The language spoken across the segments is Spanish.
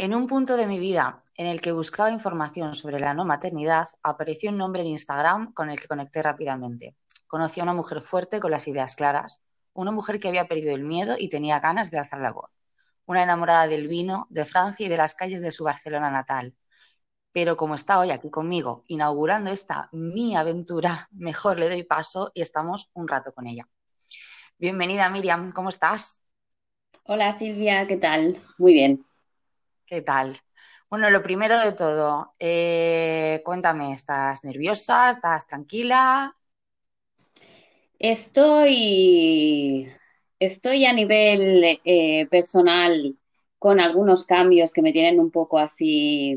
En un punto de mi vida en el que buscaba información sobre la no maternidad, apareció un nombre en Instagram con el que conecté rápidamente. Conocí a una mujer fuerte con las ideas claras, una mujer que había perdido el miedo y tenía ganas de alzar la voz, una enamorada del vino, de Francia y de las calles de su Barcelona natal. Pero como está hoy aquí conmigo, inaugurando esta mi aventura, mejor le doy paso y estamos un rato con ella. Bienvenida Miriam, ¿cómo estás? Hola Silvia, ¿qué tal? Muy bien. ¿Qué tal? Bueno, lo primero de todo, cuéntame, ¿estás nerviosa? ¿Estás tranquila? Estoy a nivel personal con algunos cambios que me tienen un poco así,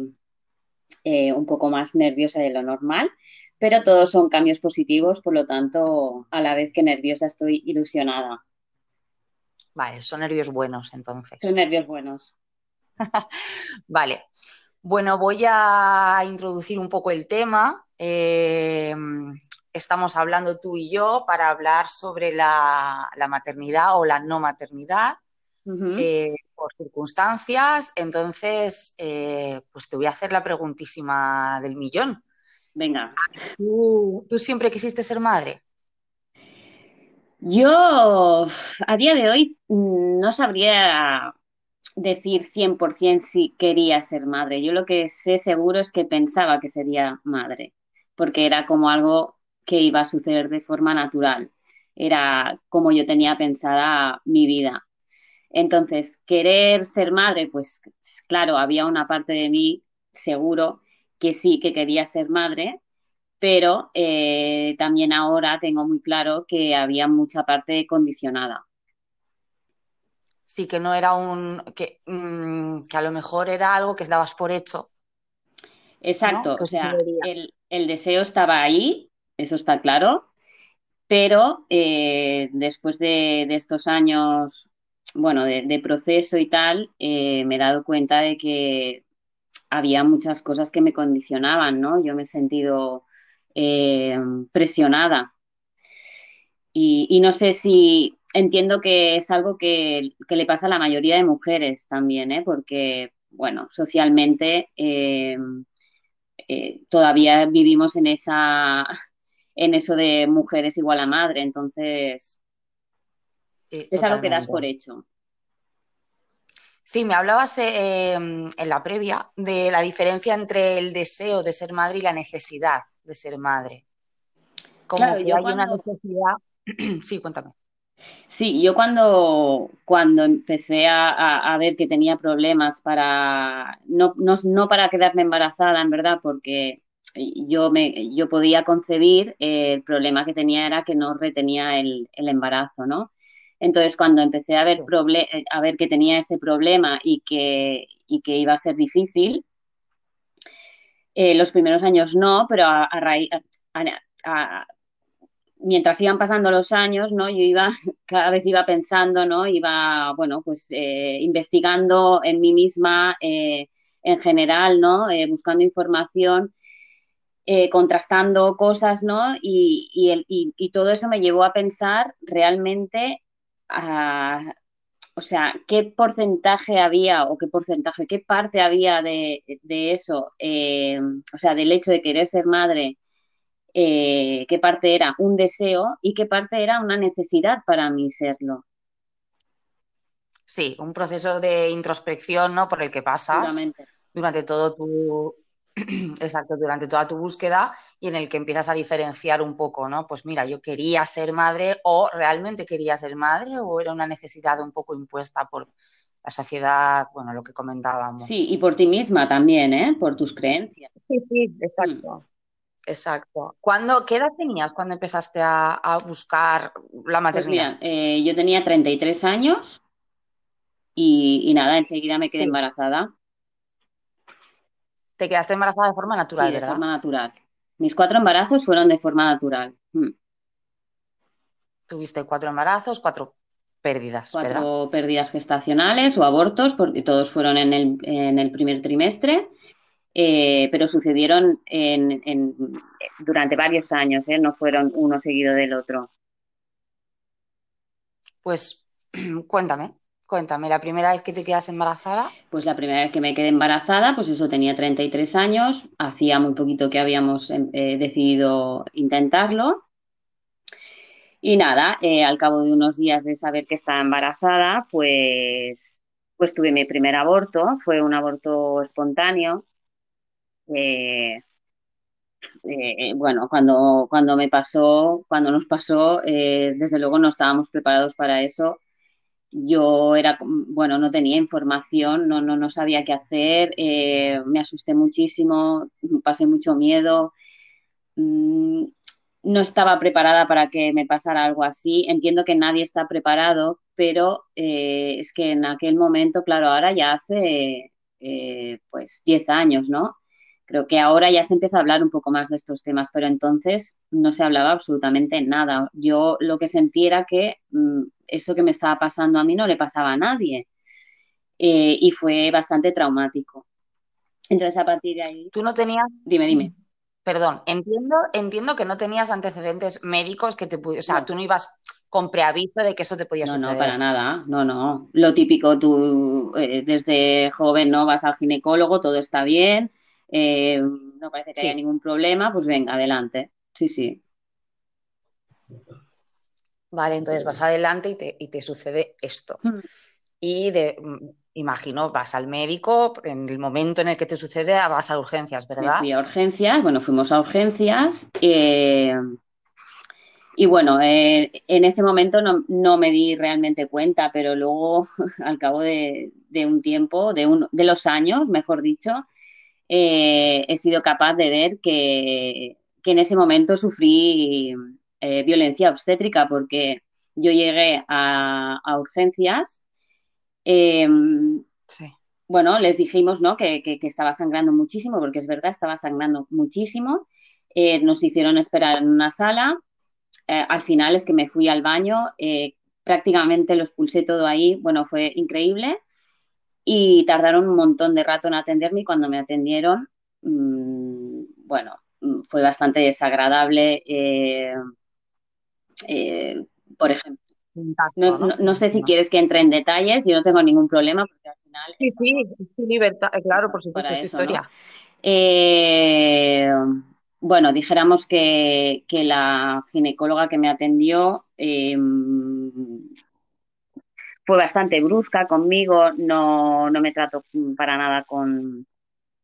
un poco más nerviosa de lo normal, pero todos son cambios positivos, por lo tanto, a la vez que nerviosa estoy ilusionada. Vale, son nervios buenos entonces. Son nervios buenos. Vale, bueno, voy a introducir un poco el tema. Estamos hablando tú y yo para hablar sobre la maternidad o la no maternidad por circunstancias. Entonces, pues te voy a hacer la preguntísima del millón. Venga. ¿Tú siempre quisiste ser madre? Yo, a día de hoy, no sabría decir 100% si quería ser madre. Yo lo que sé seguro es que pensaba que sería madre, porque era como algo que iba a suceder de forma natural. Era como yo tenía pensada mi vida. Entonces, querer ser madre, pues claro, había una parte de mí seguro que sí, que quería ser madre, pero también ahora tengo muy claro que había mucha parte condicionada. Sí, que no era que a lo mejor era algo que dabas por hecho. Exacto, ¿no? O sea, el deseo estaba ahí, eso está claro, pero después de estos años, bueno, de proceso y tal, me he dado cuenta de que había muchas cosas que me condicionaban, ¿no? Yo me he sentido presionada y no sé si... Entiendo que es algo que le pasa a la mayoría de mujeres también, ¿eh? Porque, bueno, socialmente todavía vivimos en eso de mujeres igual a madre, entonces es totalmente algo que das por hecho. Sí, me hablabas en la previa de la diferencia entre el deseo de ser madre y la necesidad de ser madre. Como claro, que yo hay una necesidad... Sí, cuéntame. Sí, yo cuando empecé a ver que tenía problemas para, no para quedarme embarazada, en verdad, porque yo podía concebir, el problema que tenía era que no retenía el embarazo, ¿no? Entonces, cuando empecé a ver que tenía ese problema y que iba a ser difícil, los primeros años no, pero mientras iban pasando los años, ¿no? Yo cada vez iba pensando, ¿no? Iba, bueno, pues investigando en mí misma, en general, ¿no? Buscando información, contrastando cosas, ¿no? Y todo eso me llevó a pensar realmente, o sea, qué porcentaje había o qué parte había de eso, o sea, del hecho de querer ser madre. Qué parte era un deseo y qué parte era una necesidad para mí serlo. Sí, un proceso de introspección, ¿no? Por el que pasas durante toda tu búsqueda y en el que empiezas a diferenciar un poco, ¿no? Pues mira, yo quería ser madre o realmente quería ser madre o era una necesidad un poco impuesta por la sociedad, bueno, lo que comentábamos. Sí, y por ti misma también, ¿eh? Por tus creencias. Sí, exacto. Exacto. ¿Qué edad tenías cuando empezaste a buscar la maternidad? Pues mira, yo tenía 33 años y nada, enseguida me quedé embarazada. ¿Te quedaste embarazada de forma natural, sí, de ¿verdad? Forma natural. Mis 4 embarazos fueron de forma natural. Tuviste 4 embarazos, 4 pérdidas, ¿verdad? 4 pérdidas gestacionales o abortos, porque todos fueron en el primer trimestre. Pero sucedieron durante varios años, ¿eh? No fueron uno seguido del otro. Pues cuéntame, Cuéntame, ¿la primera vez que te quedas embarazada? Pues la primera vez que me quedé embarazada, pues eso, tenía 33 años, hacía muy poquito que habíamos decidido intentarlo. Y nada, al cabo de unos días de saber que estaba embarazada, pues tuve mi primer aborto, fue un aborto espontáneo. Bueno, cuando nos pasó, desde luego no estábamos preparados para eso. Yo era, bueno, no tenía información, no sabía qué hacer, me asusté muchísimo, pasé mucho miedo, no estaba preparada para que me pasara algo así. Entiendo que nadie está preparado, pero es que en aquel momento, claro, ahora ya hace pues 10 años, ¿no? Creo que ahora ya se empieza a hablar un poco más de estos temas, pero entonces no se hablaba absolutamente nada. Yo lo que sentí era que eso que me estaba pasando a mí no le pasaba a nadie y fue bastante traumático. Entonces, a partir de ahí... Tú no tenías... Dime. Perdón, entiendo que no tenías antecedentes médicos que te pudieran... O sea, tú no ibas con preaviso de que eso te podía suceder. No, para nada. No. Lo típico, tú desde joven no vas al ginecólogo, todo está bien... no parece que haya ningún problema, pues venga, adelante. Sí. Vale, entonces vas adelante y te sucede esto. Y imagino, vas al médico, en el momento en el que te sucede vas a urgencias, ¿verdad? Me fui a urgencias, fuimos a urgencias. Y bueno, en ese momento no me di realmente cuenta, pero luego, al cabo de un tiempo, de los años, mejor dicho, he sido capaz de ver que en ese momento sufrí violencia obstétrica, porque yo llegué a urgencias. Bueno, les dijimos, ¿no?, que estaba sangrando muchísimo, porque es verdad, estaba sangrando muchísimo. Nos hicieron esperar en una sala. Al final es que me fui al baño, prácticamente lo expulsé todo ahí. Bueno, fue increíble. Y tardaron un montón de rato en atenderme y cuando me atendieron, fue bastante desagradable. Por ejemplo, no sé si quieres que entre en detalles, yo no tengo ningún problema porque al final... Sí, libertad, claro, por supuesto, es historia. ¿No? Dijéramos que la ginecóloga que me atendió... fue bastante brusca conmigo, no me trató para nada con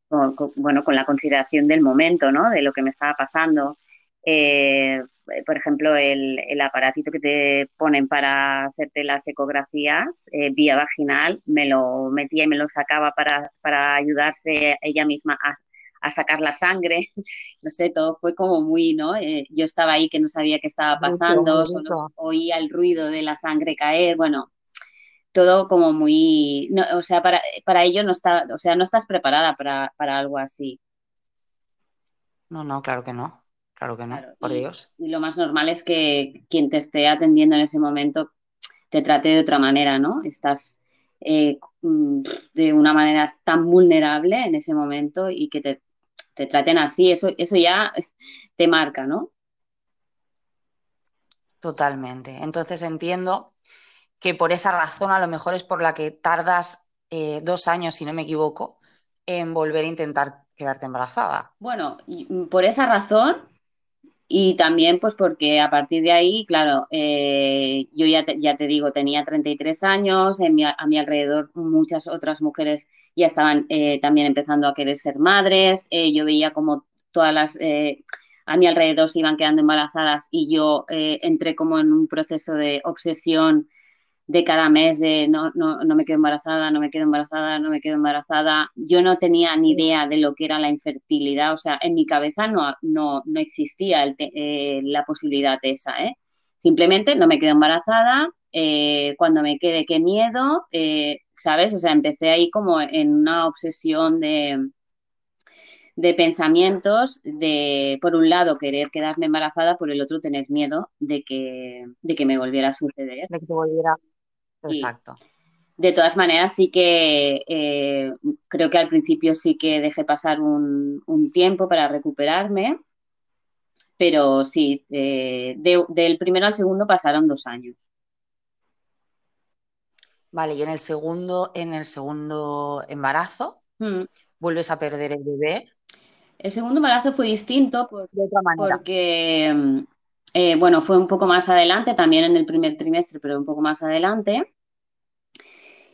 la consideración del momento, ¿no?, de lo que me estaba pasando. Por ejemplo, el aparatito que te ponen para hacerte las ecografías vía vaginal, me lo metía y me lo sacaba para ayudarse ella misma a sacar la sangre. No sé, todo fue como muy, ¿no? Yo estaba ahí que no sabía qué estaba pasando, solo oía el ruido de la sangre caer, todo como muy... No, o sea, para ello no estás preparada para algo así. No, claro que no. Claro, por Dios. Y lo más normal es que quien te esté atendiendo en ese momento te trate de otra manera, ¿no? Estás de una manera tan vulnerable en ese momento y que te traten así. Eso ya te marca, ¿no? Totalmente. Entonces entiendo... que por esa razón a lo mejor es por la que tardas 2 años, si no me equivoco, en volver a intentar quedarte embarazada. Bueno, por esa razón y también pues porque a partir de ahí, claro, yo ya te digo, tenía 33 años, a mi alrededor muchas otras mujeres ya estaban también empezando a querer ser madres, yo veía como todas las... a mi alrededor se iban quedando embarazadas y yo entré como en un proceso de obsesión de cada mes de no me quedo embarazada, no me quedo embarazada. Yo no tenía ni idea de lo que era la infertilidad, o sea, en mi cabeza no existía la posibilidad esa, ¿eh? Simplemente no me quedo embarazada, cuando me quede qué miedo, ¿sabes? O sea, empecé ahí como en una obsesión de pensamientos, de por un lado querer quedarme embarazada, por el otro tener miedo de que me volviera a suceder. De que te volviera... Exacto. Y de todas maneras, sí que creo que al principio sí que dejé pasar un tiempo para recuperarme, pero sí, del primero al segundo pasaron 2 años. Vale, y en el segundo embarazo, Mm. ¿vuelves a perder el bebé? El segundo embarazo fue distinto De otra manera. porque, bueno, fue un poco más adelante, también en el primer trimestre, pero un poco más adelante.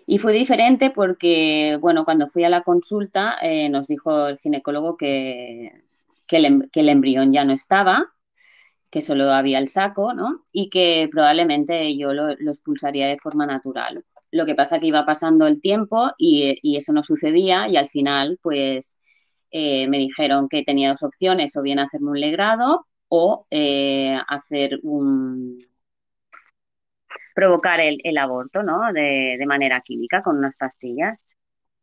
Y fue diferente porque, bueno, cuando fui a la consulta nos dijo el ginecólogo que el embrión ya no estaba, que solo había el saco, ¿no? Y que probablemente yo lo expulsaría de forma natural. Lo que pasa que iba pasando el tiempo y eso no sucedía y al final, pues, me dijeron que tenía dos opciones, o bien hacerme un legrado o hacer provocar el aborto, ¿no? De manera química con unas pastillas.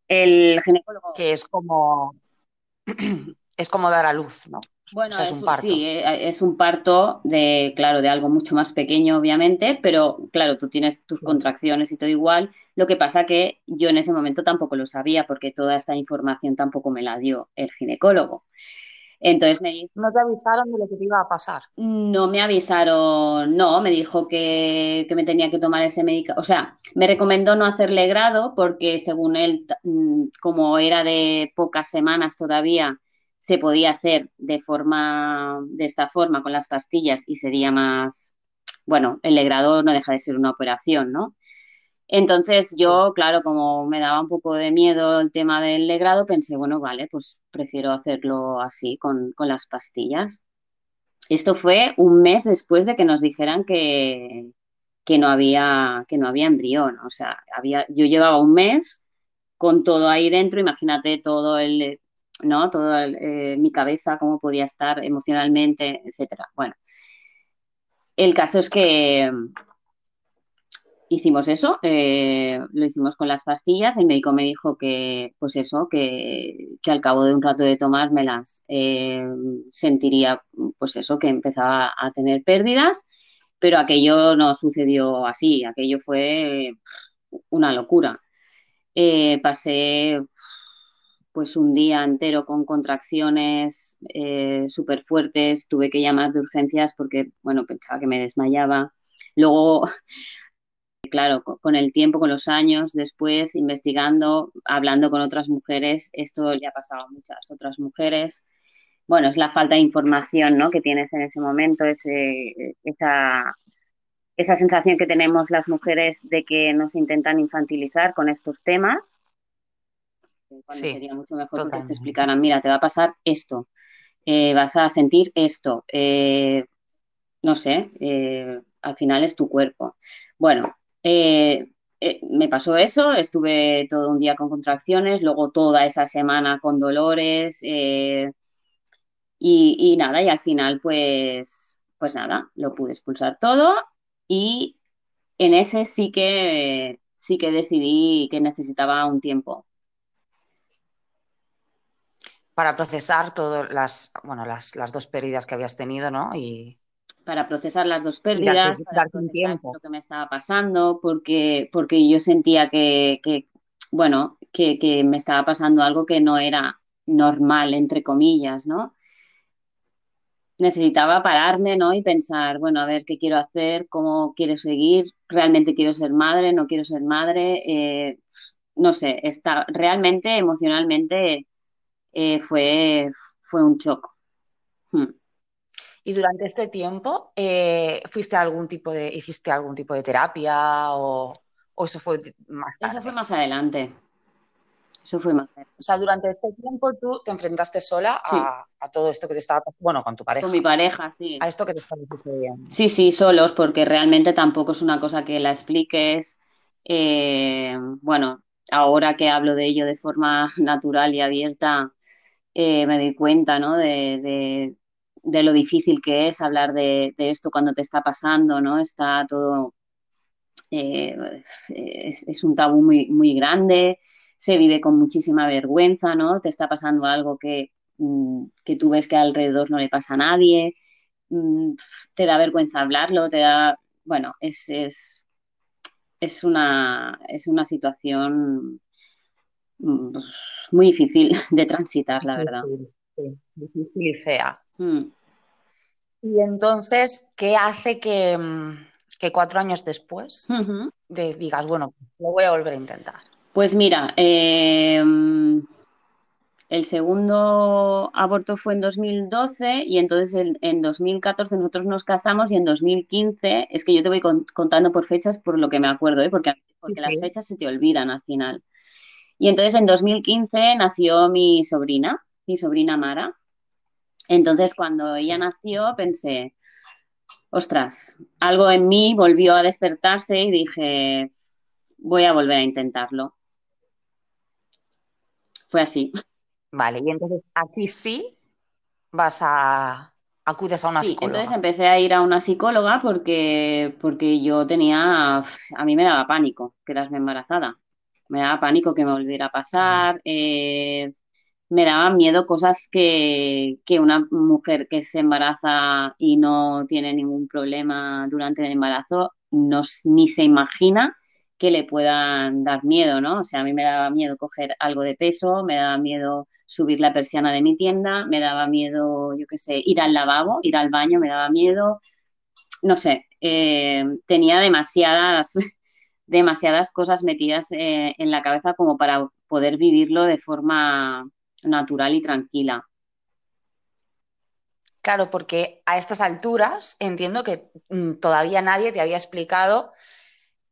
El ginecólogo... Que es como, es como dar a luz, ¿no? Bueno, o sea, es un parto. Sí, es un parto claro, de algo mucho más pequeño, obviamente, pero claro, tú tienes tus contracciones y todo igual. Lo que pasa que yo en ese momento tampoco lo sabía porque toda esta información tampoco me la dio el ginecólogo. Entonces me dijo... ¿No te avisaron de lo que te iba a pasar? No me avisaron, no, me dijo que me tenía que tomar ese medicamento. O sea, me recomendó no hacer legrado porque según él, como era de pocas semanas todavía, se podía hacer de esta forma con las pastillas y sería más... Bueno, el legrado no deja de ser una operación, ¿no? Entonces yo, claro, como me daba un poco de miedo el tema del legrado, pensé, bueno, vale, pues prefiero hacerlo así, con las pastillas. Esto fue un mes después de que nos dijeran que no había embrión. O sea, yo llevaba un mes con todo ahí dentro, imagínate todo el, ¿no? Todo mi cabeza, cómo podía estar emocionalmente, etcétera. Bueno, el caso es que... Hicimos eso, lo hicimos con las pastillas. El médico me dijo que, pues eso, que al cabo de un rato de tomármelas sentiría, pues eso, que empezaba a tener pérdidas, pero aquello no sucedió así, aquello fue una locura. Pasé pues un día entero con contracciones súper fuertes, tuve que llamar de urgencias porque, bueno, pensaba que me desmayaba. Luego... Claro, con el tiempo, con los años, después investigando, hablando con otras mujeres, esto le ha pasado a muchas otras mujeres. Bueno, es la falta de información, ¿no? que tienes en ese momento, esa sensación que tenemos las mujeres de que nos intentan infantilizar con estos temas. Cuando sí, sería mucho mejor totalmente. Que te explicaran, mira, te va a pasar esto, vas a sentir esto, no sé, al final es tu cuerpo. Bueno. Me pasó eso, estuve todo un día con contracciones, luego toda esa semana con dolores y nada, y al final pues nada, lo pude expulsar todo y en ese sí que decidí que necesitaba un tiempo. Para procesar todas las dos pérdidas que habías tenido, ¿no? Para procesar las dos pérdidas, para procesar lo que me estaba pasando, porque yo sentía que me estaba pasando algo que no era normal, entre comillas, ¿no? Necesitaba pararme, ¿no? Y pensar, bueno, a ver qué quiero hacer, cómo quiero seguir, realmente quiero ser madre, no quiero ser madre, no sé, realmente emocionalmente fue un shock. ¿Y durante este tiempo hiciste algún tipo de terapia o eso fue más tarde? Eso fue más adelante. O sea, durante este tiempo tú te enfrentaste sola a todo esto que te estaba... Bueno, con tu pareja. Con mi pareja, sí. A esto que te estaba sucediendo. Sí, solos, porque realmente tampoco es una cosa que la expliques. Bueno, ahora que hablo de ello de forma natural y abierta, me doy cuenta, ¿no? De lo difícil que es hablar de esto cuando te está pasando, ¿no? Está todo... es un tabú muy, muy grande, se vive con muchísima vergüenza, ¿no? Te está pasando algo que tú ves que alrededor no le pasa a nadie, te da vergüenza hablarlo, te da... Bueno, es una situación muy difícil de transitar, la verdad. Sí, difícil y fea. Y entonces, ¿qué hace que que 4 años después digas, bueno, lo voy a volver a intentar? Pues mira, el segundo aborto fue en 2012 y entonces en 2014 nosotros nos casamos y en 2015, es que yo te voy contando por fechas por lo que me acuerdo, ¿eh? porque las fechas se te olvidan al final. Y entonces en 2015 nació mi sobrina Mara. Entonces cuando ella nació pensé, ostras, algo en mí volvió a despertarse y dije, voy a volver a intentarlo. Fue así. Vale, y entonces aquí sí acudes a una psicóloga. Entonces empecé a ir a una psicóloga porque yo a mí me daba pánico quedarme embarazada. Me daba pánico que me volviera a pasar, me daba miedo cosas que una mujer que se embaraza y no tiene ningún problema durante el embarazo ni se imagina que le puedan dar miedo, ¿no? O sea, a mí me daba miedo coger algo de peso, me daba miedo subir la persiana de mi tienda, me daba miedo, yo qué sé, ir al lavabo, ir al baño, me daba miedo, no sé, tenía demasiadas cosas metidas en la cabeza como para poder vivirlo de forma natural y tranquila. Claro, porque a estas alturas entiendo que todavía nadie te había explicado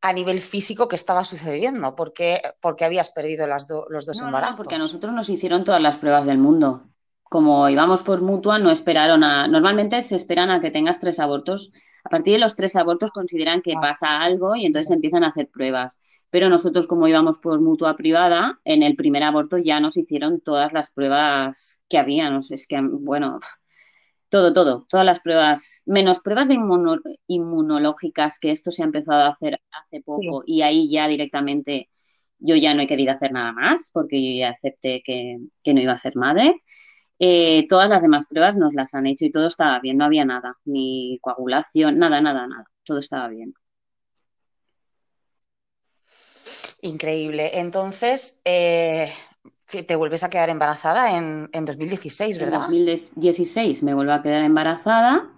a nivel físico qué estaba sucediendo, porque habías perdido los dos embarazos. No, porque a nosotros nos hicieron todas las pruebas del mundo. Como íbamos por mutua, no esperaron normalmente se esperan a que tengas 3 abortos. A partir de los 3 abortos consideran que pasa algo y entonces empiezan a hacer pruebas. Pero nosotros, como íbamos por mutua privada, en el primer aborto ya nos hicieron todas las pruebas que había. No sé, es que, bueno, todo, todas las pruebas, menos pruebas de inmunológicas, que esto se ha empezado a hacer hace poco y ahí ya directamente yo ya no he querido hacer nada más porque yo ya acepté que no iba a ser madre. Todas las demás pruebas nos las han hecho y todo estaba bien, no había nada, ni coagulación, nada, todo estaba bien. Increíble. Entonces, te vuelves a quedar embarazada en 2016, ¿verdad? En 2016 me vuelvo a quedar embarazada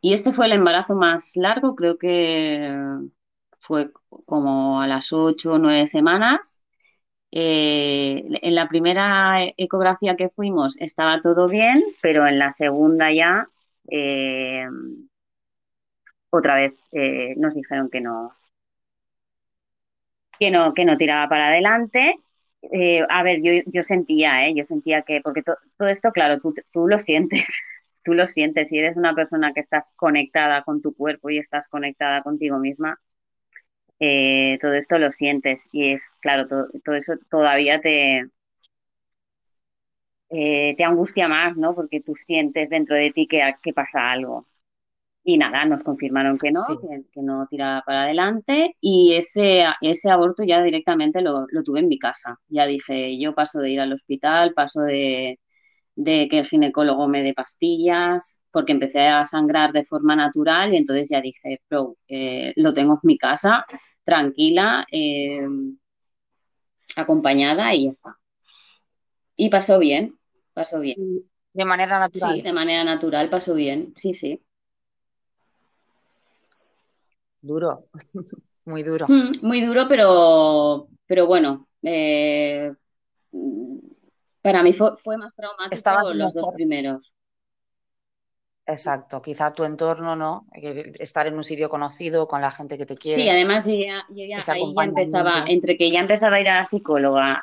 y este fue el embarazo más largo, creo que fue como a las 8 o 9 semanas. En la primera ecografía que fuimos estaba todo bien, pero en la segunda ya otra vez nos dijeron que no tiraba para adelante. A ver, yo sentía que, porque todo esto, claro, tú lo sientes, tú lo sientes. Si eres una persona que estás conectada con tu cuerpo y estás conectada contigo misma, todo esto lo sientes y es claro, todo eso todavía te angustia más, ¿no? Porque tú sientes dentro de ti que pasa algo y nada, nos confirmaron que no, que no tiraba para adelante y ese aborto ya directamente lo tuve en mi casa. Ya dije, yo paso de ir al hospital, paso de que el ginecólogo me dé pastillas, porque empecé a sangrar de forma natural y entonces ya dije, lo tengo en mi casa, tranquila, acompañada y ya está. Y pasó bien. ¿De manera natural? Sí, de manera natural pasó bien, sí. Duro, muy duro. Muy duro, pero bueno, para mí fue más traumático. Estaban los dos primeros. Exacto, quizá tu entorno, ¿no? Estar en un sitio conocido, con la gente que te quiere. Sí, además yo ya empezaba, entre que ya empezaba a ir a la psicóloga,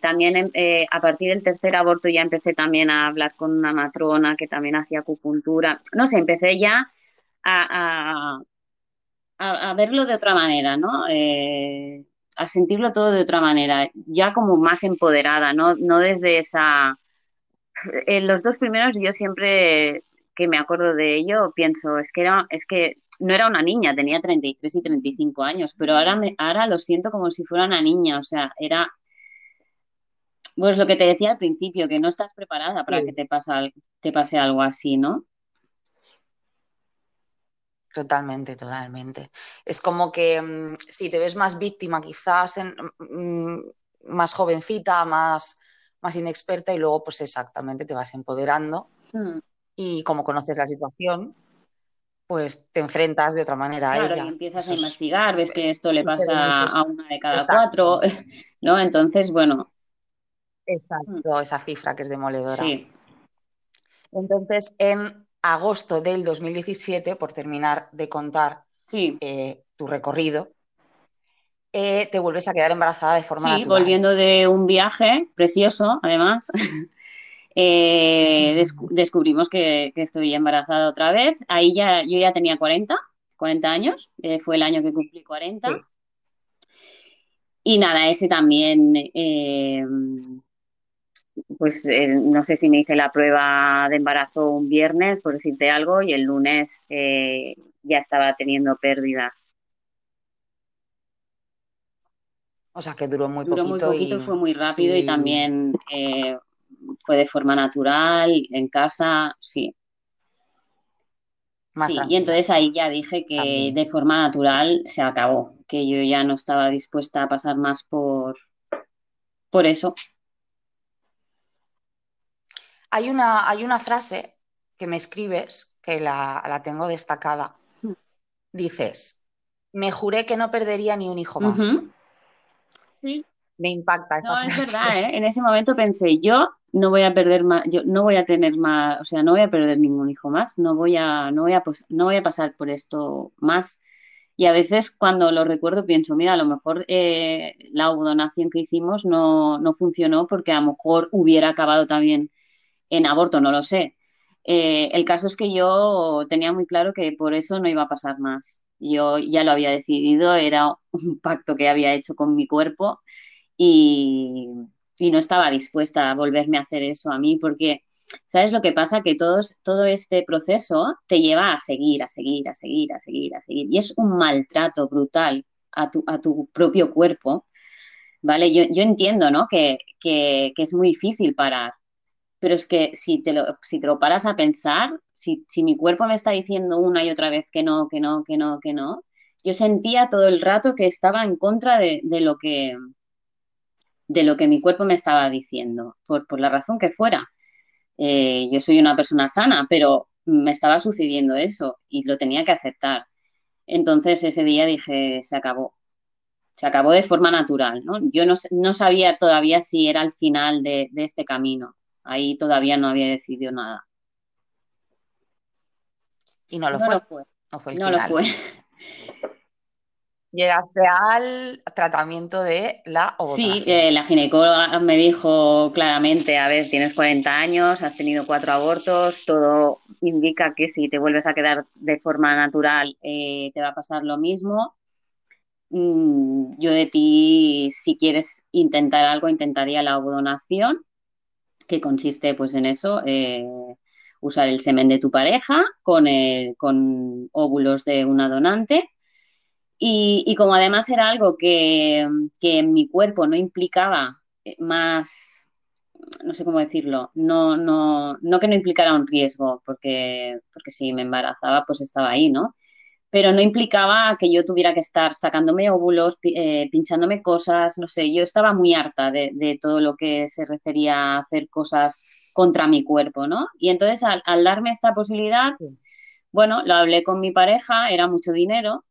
también a partir del tercer aborto ya empecé también a hablar con una matrona que también hacía acupuntura. No sé, empecé ya a verlo de otra manera, ¿no? A sentirlo todo de otra manera, ya como más empoderada, no desde esa... En los dos primeros yo siempre que me acuerdo de ello pienso, es que no era una niña, tenía 33 y 35 años, pero ahora lo siento como si fuera una niña, o sea, era... Pues lo que te decía al principio, que no estás preparada para que te pase algo así, ¿no? Totalmente. Es como que si te ves más víctima quizás, más jovencita, más inexperta y luego pues exactamente te vas empoderando y como conoces la situación pues te enfrentas de otra manera a ella. Claro, y empiezas a investigar, ves que esto le pasa a una de cada cuatro, ¿no? Entonces, bueno. Exacto, esa cifra que es demoledora. Sí. Entonces, en agosto del 2017, por terminar de contar tu recorrido, te vuelves a quedar embarazada de forma natural. Sí, volviendo de un viaje precioso, además. Descubrimos que estoy embarazada otra vez. Ahí ya yo ya tenía 40 años, fue el año que cumplí 40. Sí. Y nada, ese también, no sé si me hice la prueba de embarazo un viernes, por decirte algo, y el lunes ya estaba teniendo pérdidas. O sea que duró muy poquito. Duró muy poquito, fue muy rápido y también... fue de forma natural, en casa, sí. Más sí, y entonces ahí ya dije que también de forma natural se acabó, que yo ya no estaba dispuesta a pasar más por eso. Hay una frase que me escribes, que la tengo destacada. Dices, me juré que no perdería ni un hijo más. Uh-huh. Sí. Me impacta esa frase. No, es verdad, ¿eh? En ese momento pensé, yo no voy a perder más, yo no voy a tener más, o sea, no voy a perder ningún hijo más, no voy a pasar por esto más. Y a veces cuando lo recuerdo pienso, mira, a lo mejor la donación que hicimos no funcionó porque a lo mejor hubiera acabado también en aborto, no lo sé. El caso es que yo tenía muy claro que por eso no iba a pasar más. Yo ya lo había decidido, era un pacto que había hecho con mi cuerpo. Y no estaba dispuesta a volverme a hacer eso a mí porque, ¿sabes lo que pasa? Que todo este proceso te lleva a seguir, a seguir, a seguir, a seguir, a seguir. Y es un maltrato brutal a tu propio cuerpo, ¿vale? Yo entiendo, ¿no? Que es muy difícil parar, pero es que si te lo paras a pensar, si mi cuerpo me está diciendo una y otra vez que no, que no, que no, que no, yo sentía todo el rato que estaba en contra de lo que mi cuerpo me estaba diciendo, por la razón que fuera. Yo soy una persona sana, pero me estaba sucediendo eso y lo tenía que aceptar. Entonces ese día dije, se acabó de forma natural, ¿no? Yo no sabía todavía si era el final de este camino, ahí todavía no había decidido nada. Y no lo fue. Llegaste al tratamiento de la ovodonación. Sí, la ginecóloga me dijo claramente, a ver, tienes 40 años, has tenido 4 abortos, todo indica que si te vuelves a quedar de forma natural te va a pasar lo mismo. Yo de ti, si quieres intentar algo, intentaría la ovodonación, que consiste pues en eso, usar el semen de tu pareja con óvulos de una donante. Y como además era algo que en mi cuerpo no implicaba más, no sé cómo decirlo, no que no implicara un riesgo, porque si me embarazaba pues estaba ahí, ¿no? Pero no implicaba que yo tuviera que estar sacándome óvulos, pinchándome cosas, no sé, yo estaba muy harta de todo lo que se refería a hacer cosas contra mi cuerpo, ¿no? Y entonces al darme esta posibilidad, bueno, lo hablé con mi pareja, era mucho dinero,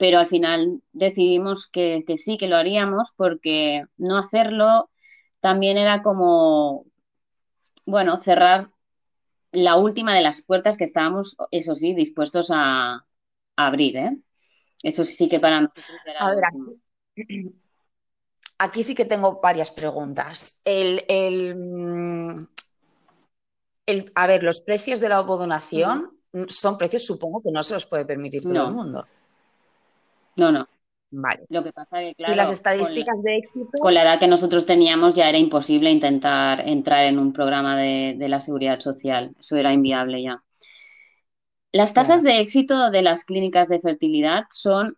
pero al final decidimos que sí, que lo haríamos, porque no hacerlo también era como, bueno, cerrar la última de las puertas que estábamos, eso sí, dispuestos a abrir, ¿eh? Eso sí que para nosotros era... A ver, aquí sí que tengo varias preguntas. A ver, los precios de la ovodonación son precios, supongo, que no se los puede permitir todo el mundo. No. Vale. Lo que pasa es que, claro, y las estadísticas de éxito. Con la edad que nosotros teníamos ya era imposible intentar entrar en un programa de la seguridad social. Eso era inviable ya. Las tasas de éxito de las clínicas de fertilidad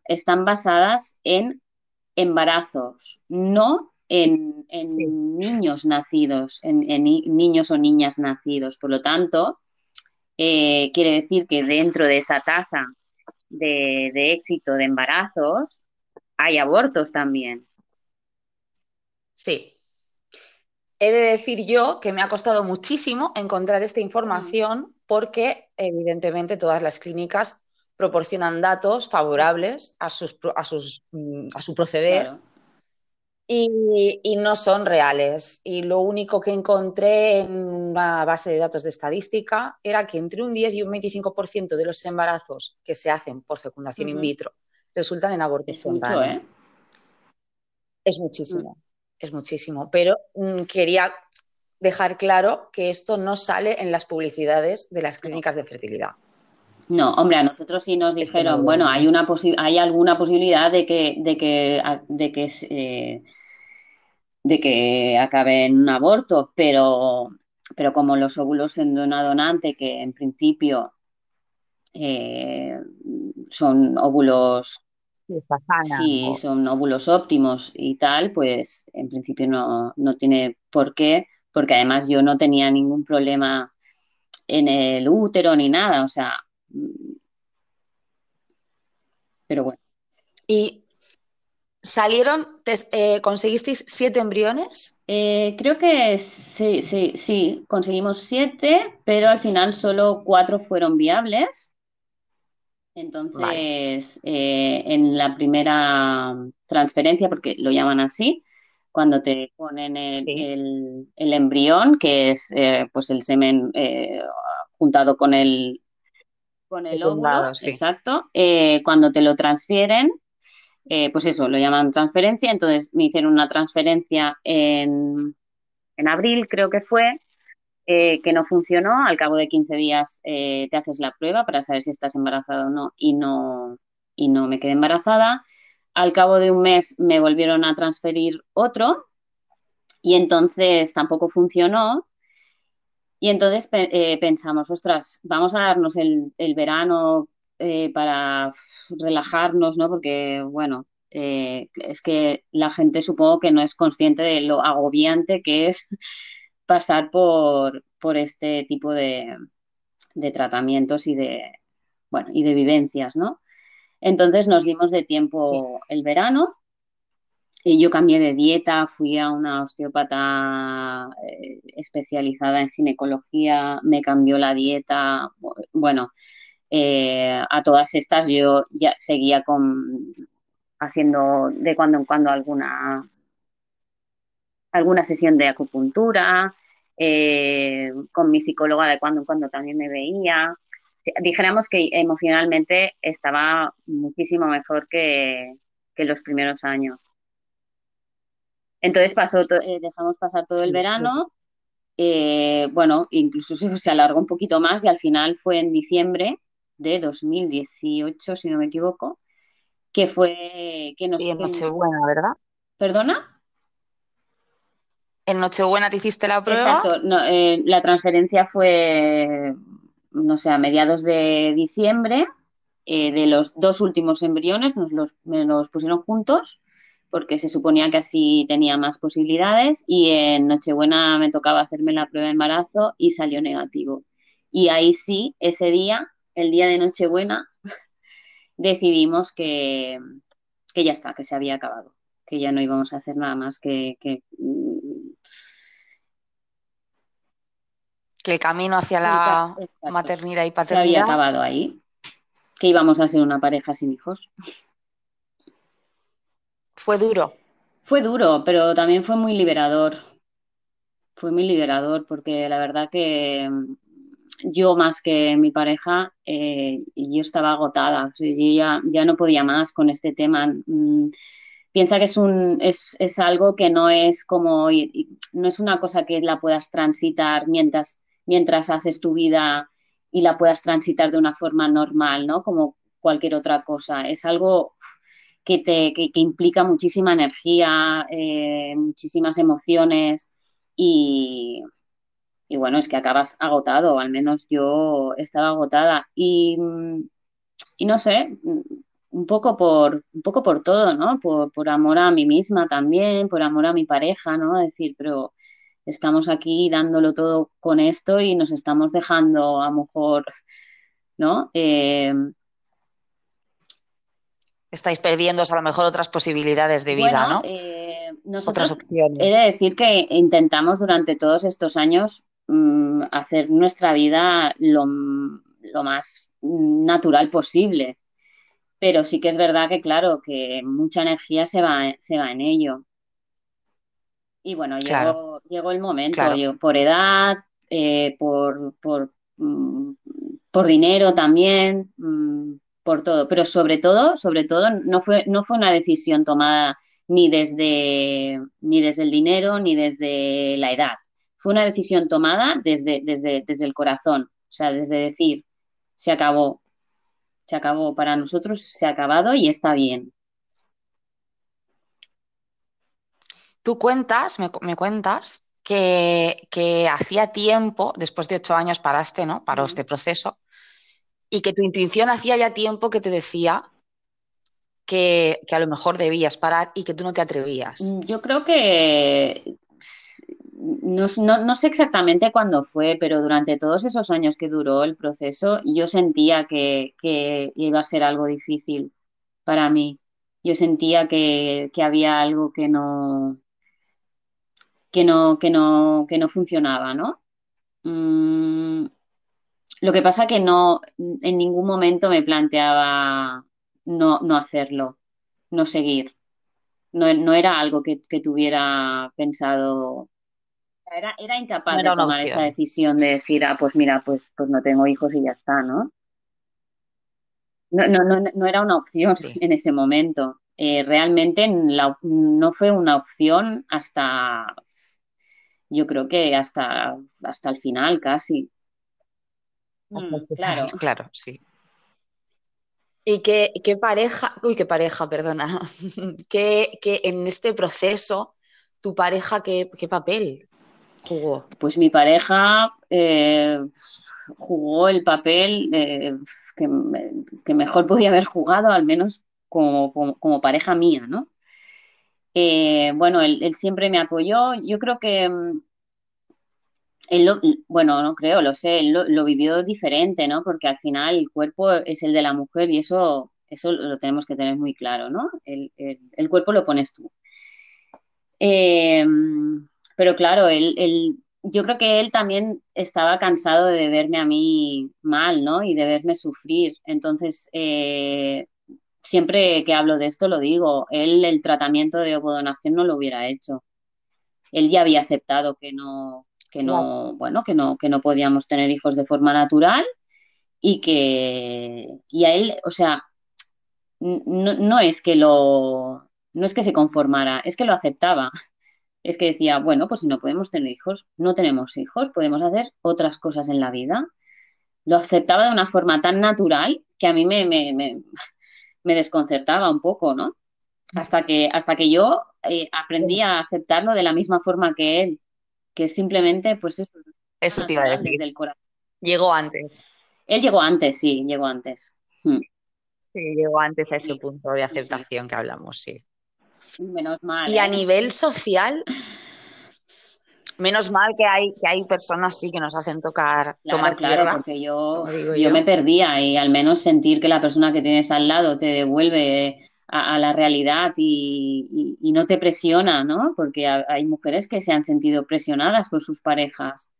están basadas en embarazos, no en niños nacidos, en niños o niñas nacidos. Por lo tanto, quiere decir que dentro de esa tasa de éxito de embarazos, hay abortos también. Sí. He de decir yo que me ha costado muchísimo encontrar esta información porque evidentemente todas las clínicas proporcionan datos favorables a su proceder, claro, y no son reales. Y lo único que encontré en una base de datos de estadística era que entre un 10 y un 25% de los embarazos que se hacen por fecundación in vitro resultan en aborto espontáneo. Es mucho, ¿eh? Es muchísimo. Es muchísimo, pero quería dejar claro que esto no sale en las publicidades de las clínicas de fertilidad. No, hombre, a nosotros sí nos dijeron, bueno, hay alguna posibilidad de que acabe en un aborto, pero como los óvulos en una donante, que en principio son óvulos... Sí, son óvulos óptimos y tal, pues en principio no tiene por qué, porque además yo no tenía ningún problema en el útero ni nada, o sea, pero bueno. ¿Y conseguisteis 7 embriones? Creo que sí, conseguimos 7, pero al final solo 4 fueron viables. Entonces, vale, en la primera transferencia, porque lo llaman así, cuando te ponen el embrión, que es pues el semen juntado con el óvulo, exacto, cuando te lo transfieren, pues eso, lo llaman transferencia. Entonces me hicieron una transferencia en abril, creo que fue. Que no funcionó, al cabo de 15 días te haces la prueba para saber si estás embarazada o no y no me quedé embarazada. Al cabo de un mes me volvieron a transferir otro y entonces tampoco funcionó y entonces pensamos, ostras, vamos a darnos el verano para relajarnos, ¿no? Porque, bueno, es que la gente supongo que no es consciente de lo agobiante que es pasar por este tipo de tratamientos y de vivencias, ¿no? Entonces nos dimos de tiempo el verano y yo cambié de dieta, fui a una osteópata especializada en ginecología, me cambió la dieta, bueno, a todas estas yo ya seguía haciendo de cuando en cuando alguna sesión de acupuntura, con mi psicóloga de cuando en cuando también me veía. Dijéramos que emocionalmente estaba muchísimo mejor que los primeros años. Entonces dejamos pasar todo el verano, bueno, incluso se alargó un poquito más y al final fue en diciembre de 2018, si no me equivoco, que fue... que nos en Nochebuena, ¿verdad? ¿Perdona? ¿En Nochebuena te hiciste la prueba? Exacto. No, la transferencia fue, no sé, a mediados de diciembre. De los 2 últimos embriones me los pusieron juntos porque se suponía que así tenía más posibilidades y en Nochebuena me tocaba hacerme la prueba de embarazo y salió negativo. Y ahí sí, ese día, el día de Nochebuena, decidimos que ya está, que se había acabado, que ya no íbamos a hacer nada más que el camino hacia la maternidad y paternidad se había acabado ahí, que íbamos a ser una pareja sin hijos. Fue duro, pero también fue muy liberador. Fue muy liberador porque la verdad que yo más que mi pareja, yo estaba agotada. O sea, yo ya no podía más con este tema. Piensa que es algo que no es como, no es una cosa que la puedas transitar mientras haces tu vida y la puedas transitar de una forma normal, ¿no? Como cualquier otra cosa. Es algo que implica muchísima energía, muchísimas emociones y bueno, es que acabas agotado, al menos yo estaba agotada y no sé... Un poco por todo, ¿no? Por amor a mí misma también, por amor a mi pareja, ¿no? Es decir, pero estamos aquí dándolo todo con esto y nos estamos dejando a lo mejor, ¿no? Estáis perdiendo a lo mejor otras posibilidades de vida, ¿no? Nosotros, otras opciones. He de decir que intentamos durante todos estos años hacer nuestra vida lo más natural posible. Pero sí que es verdad que, claro, que mucha energía se va en ello. Y bueno, claro, llegó el momento, claro, por edad, por dinero también, por todo. Pero sobre todo, no fue una decisión tomada ni desde el dinero ni desde la edad. Fue una decisión tomada desde el corazón. O sea, desde decir, se acabó. Se acabó, para nosotros se ha acabado y está bien. Tú cuentas, me cuentas que hacía tiempo, después de 8 años paraste, ¿no? Paró este proceso, y que tu intuición hacía ya tiempo que te decía que a lo mejor debías parar y que tú no te atrevías. Yo creo que, no sé exactamente cuándo fue, pero durante todos esos años que duró el proceso, yo sentía que iba a ser algo difícil para mí. Yo sentía que había algo que no funcionaba, ¿no? Lo que pasa que no, en ningún momento me planteaba no hacerlo, no seguir. No era algo que tuviera pensado. Era incapaz de tomar esa decisión de decir, pues mira, pues no tengo hijos y ya está, ¿no? No era una opción en ese momento. Realmente no fue una opción hasta, yo creo que hasta el final casi. Claro. Claro, sí. ¿Y qué pareja? Uy, qué pareja, perdona. Que en este proceso, tu pareja, ¿qué papel jugó? Pues mi pareja jugó el papel que mejor podía haber jugado, al menos como pareja mía, ¿no? Bueno, él siempre me apoyó. Yo creo que lo vivió diferente, ¿no? Porque al final el cuerpo es el de la mujer y eso lo tenemos que tener muy claro, ¿no? El cuerpo lo pones tú. Pero claro, yo creo que él también estaba cansado de verme a mí mal, ¿no? Y de verme sufrir. Entonces, siempre que hablo de esto lo digo, él el tratamiento de ovodonación no lo hubiera hecho. Él ya había aceptado que no podíamos tener hijos de forma natural y a él, o sea, no es que se conformara, es que lo aceptaba. Es que decía, bueno, pues si no podemos tener hijos, no tenemos hijos, podemos hacer otras cosas en la vida. Lo aceptaba de una forma tan natural que a mí me desconcertaba un poco, ¿no? Hasta que yo aprendí a aceptarlo de la misma forma que él, que simplemente, pues eso te iba a decir, desde el corazón. Llegó antes. Él llegó antes, sí, llegó antes. Sí, llegó antes a ese punto de aceptación que hablamos, sí. Menos mal. Y a nivel social, menos mal que hay personas sí que nos hacen tomar tierra. Porque yo me perdía, y al menos sentir que la persona que tienes al lado te devuelve a la realidad y no te presiona, ¿no? Porque hay mujeres que se han sentido presionadas por sus parejas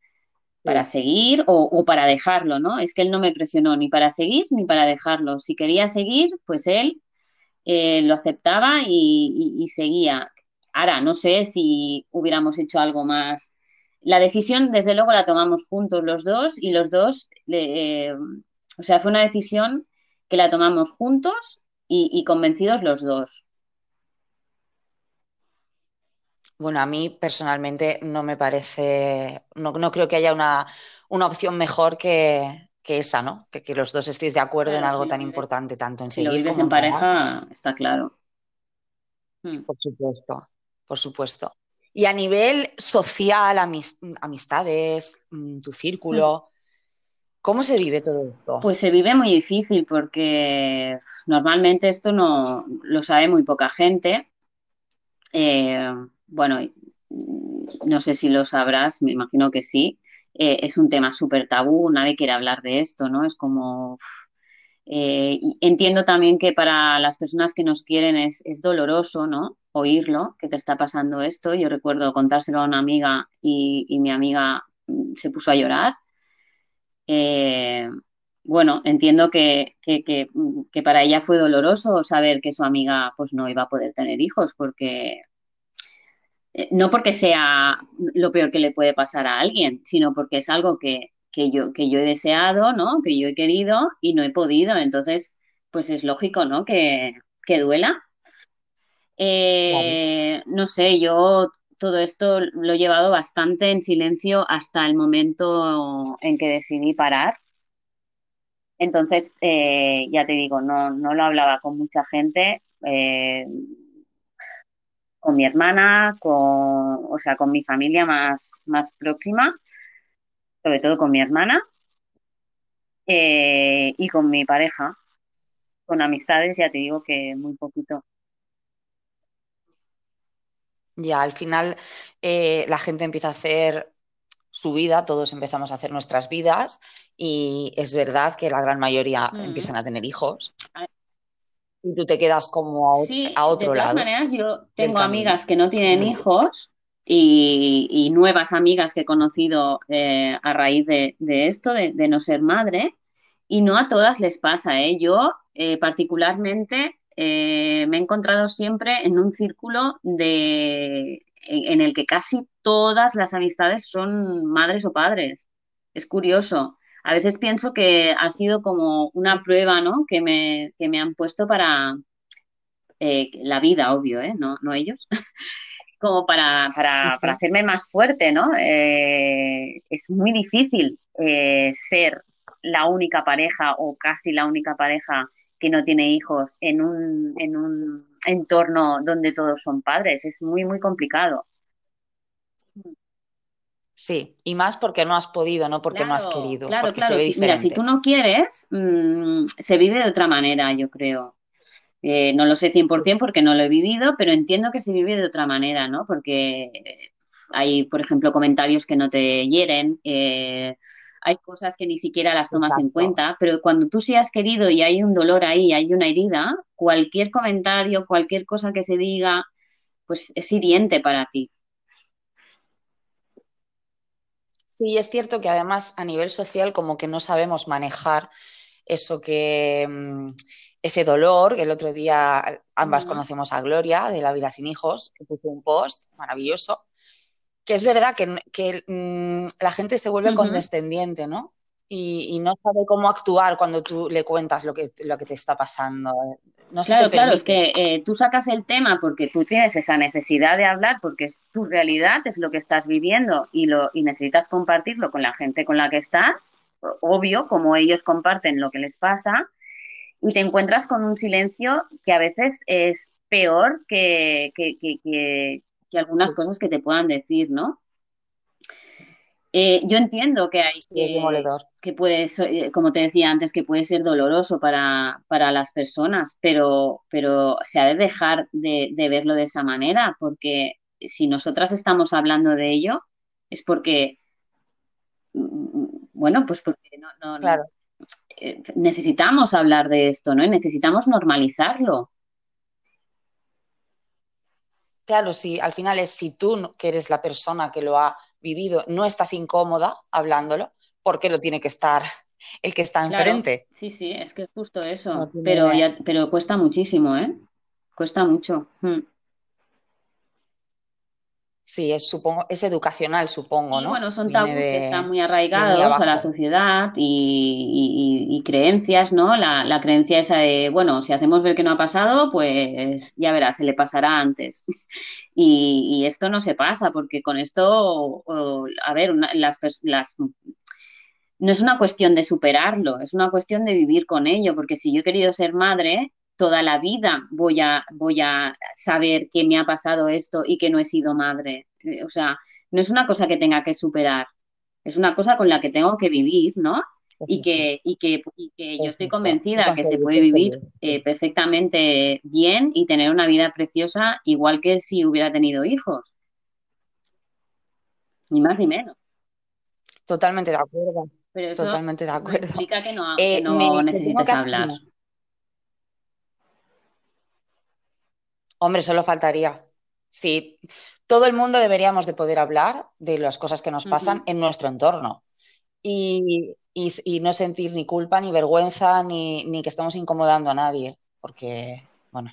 para seguir o para dejarlo, ¿no? Es que él no me presionó ni para seguir ni para dejarlo. Si quería seguir, pues él lo aceptaba y seguía. Ahora, no sé si hubiéramos hecho algo más. La decisión, desde luego, la tomamos juntos los dos, y los dos, o sea, fue una decisión que la tomamos juntos y convencidos los dos. Bueno, a mí personalmente no me parece, no creo que haya una opción mejor que esa, ¿no? Que los dos estéis de acuerdo, claro, en algo tan importante, tanto en seguir como... Si lo vives en pareja, está claro. Por supuesto. Y a nivel social, amistades, tu círculo, ¿cómo se vive todo esto? Pues se vive muy difícil, porque normalmente esto no lo sabe muy poca gente. Bueno, no sé si lo sabrás, me imagino que sí. Es un tema súper tabú, nadie quiere hablar de esto, ¿no? Es como Y entiendo también que para las personas que nos quieren es doloroso, ¿no? Oírlo, que te está pasando esto. Yo recuerdo contárselo a una amiga y mi amiga se puso a llorar. Bueno, entiendo que para ella fue doloroso saber que su amiga pues no iba a poder tener hijos, porque no porque sea lo peor que le puede pasar a alguien, sino porque es algo que yo he deseado, ¿no? Que yo he querido y no he podido. Entonces, pues es lógico, ¿no? Que duela. No sé, yo todo esto lo he llevado bastante en silencio hasta el momento en que decidí parar. Entonces, ya te digo, no lo hablaba con mucha gente, con mi hermana, con mi familia más próxima, sobre todo con mi hermana y con mi pareja, con amistades, ya te digo que muy poquito. Ya, al final la gente empieza a hacer su vida, todos empezamos a hacer nuestras vidas y es verdad que la gran mayoría empiezan a tener hijos. Y tú te quedas como a otro lado. De todas maneras, yo tengo amigas que no tienen hijos y nuevas amigas que he conocido a raíz de esto, de no ser madre, y no a todas les pasa, ¿eh? Yo particularmente me he encontrado siempre en un círculo en el que casi todas las amistades son madres o padres. Es curioso. A veces pienso que ha sido como una prueba, ¿no? Que me han puesto para la vida, obvio, ¿eh? No ellos. Como para hacerme más fuerte, ¿no? Es muy difícil ser la única pareja o casi la única pareja que no tiene hijos en un entorno donde todos son padres. Es muy, muy complicado. Sí, y más porque no has podido, no porque no has querido. Claro, porque se ve diferente. Mira, si tú no quieres, se vive de otra manera, yo creo. No lo sé 100% porque no lo he vivido, pero entiendo que se vive de otra manera, ¿no? Porque hay, por ejemplo, comentarios que no te hieren, hay cosas que ni siquiera las tomas en cuenta, pero cuando tú sí has querido y hay un dolor ahí, hay una herida, cualquier comentario, cualquier cosa que se diga, pues es hiriente para ti. Sí, es cierto que además a nivel social como que no sabemos manejar eso ese dolor, que el otro día ambas conocemos a Gloria de La vida sin hijos, que puso un post maravilloso, que es verdad que la gente se vuelve condescendiente, ¿no? Y no sabe cómo actuar cuando tú le cuentas lo que te está pasando. No claro, claro, es que tú sacas el tema porque tú tienes esa necesidad de hablar, porque es tu realidad, es lo que estás viviendo y necesitas compartirlo con la gente con la que estás, obvio, como ellos comparten lo que les pasa, y te encuentras con un silencio que a veces es peor que algunas cosas que te puedan decir, ¿no? Yo entiendo que hay que puede, como te decía antes, que puede ser doloroso para las personas, pero se ha de dejar de verlo de esa manera, porque si nosotras estamos hablando de ello es porque, bueno, pues porque necesitamos hablar de esto, ¿no? Y necesitamos normalizarlo. Claro, sí, al final es si tú, que eres la persona que lo ha vivido, no estás incómoda hablándolo, porque lo tiene que estar el que está enfrente. Claro. Sí, es que es justo eso, no tiene... pero cuesta muchísimo, ¿eh? Cuesta mucho. Sí, es educacional, supongo, ¿no? Y bueno, son tabús que están muy arraigados a la sociedad y creencias, ¿no? La creencia esa de, bueno, si hacemos ver que no ha pasado, pues ya verás, se le pasará antes. Y esto no se pasa, porque con esto, no es una cuestión de superarlo, es una cuestión de vivir con ello, porque si yo he querido ser madre... Toda la vida voy a saber que me ha pasado esto y que no he sido madre. O sea, no es una cosa que tenga que superar, es una cosa con la que tengo que vivir, ¿no? Y que yo estoy convencida que se puede vivir perfectamente bien y tener una vida preciosa igual que si hubiera tenido hijos. Ni más ni menos. Totalmente de acuerdo. Pero eso totalmente de acuerdo. Implica que no necesitas hablar. Hombre, solo faltaría. Sí, todo el mundo deberíamos de poder hablar de las cosas que nos pasan en nuestro entorno y no sentir ni culpa, ni vergüenza, ni que estamos incomodando a nadie, porque, bueno,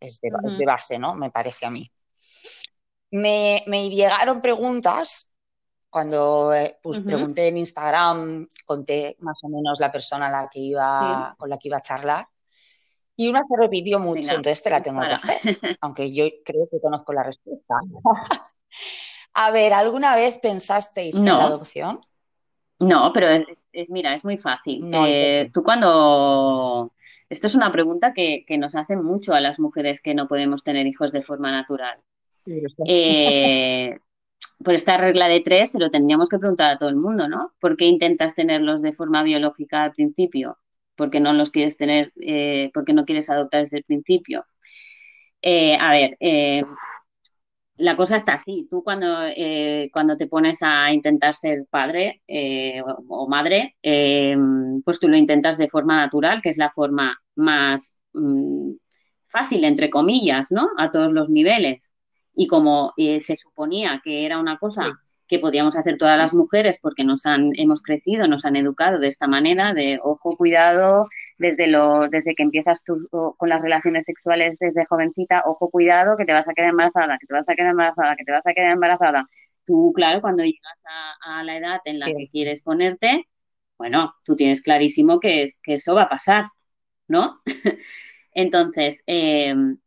es de base, ¿no? Me parece a mí. Me llegaron preguntas cuando pregunté en Instagram, conté más o menos la persona a la que iba, con la que iba a charlar. Y una se repitió mucho, entonces te la tengo que hacer, aunque yo creo que conozco la respuesta. A ver, ¿alguna vez pensasteis en la adopción? No, pero mira, es muy fácil. Tú cuando... Esto es una pregunta que nos hacen mucho a las mujeres que no podemos tener hijos de forma natural. Sí, por esta regla de 3 se lo tendríamos que preguntar a todo el mundo, ¿no? ¿Por qué intentas tenerlos de forma biológica al principio? Porque no los quieres tener, porque no quieres adoptar desde el principio. A ver, la cosa está así. Tú cuando te pones a intentar ser padre o madre, pues tú lo intentas de forma natural, que es la forma más fácil, entre comillas, ¿no? A todos los niveles. Y como se suponía que era una cosa... que podíamos hacer todas las mujeres porque hemos crecido, nos han educado de esta manera, de ojo, cuidado, desde que empiezas tú con las relaciones sexuales desde jovencita, ojo, cuidado, que te vas a quedar embarazada, que te vas a quedar embarazada, que te vas a quedar embarazada. Tú, claro, cuando llegas a la edad en la que quieres ponerte, bueno, tú tienes clarísimo que eso va a pasar, ¿no? Entonces, el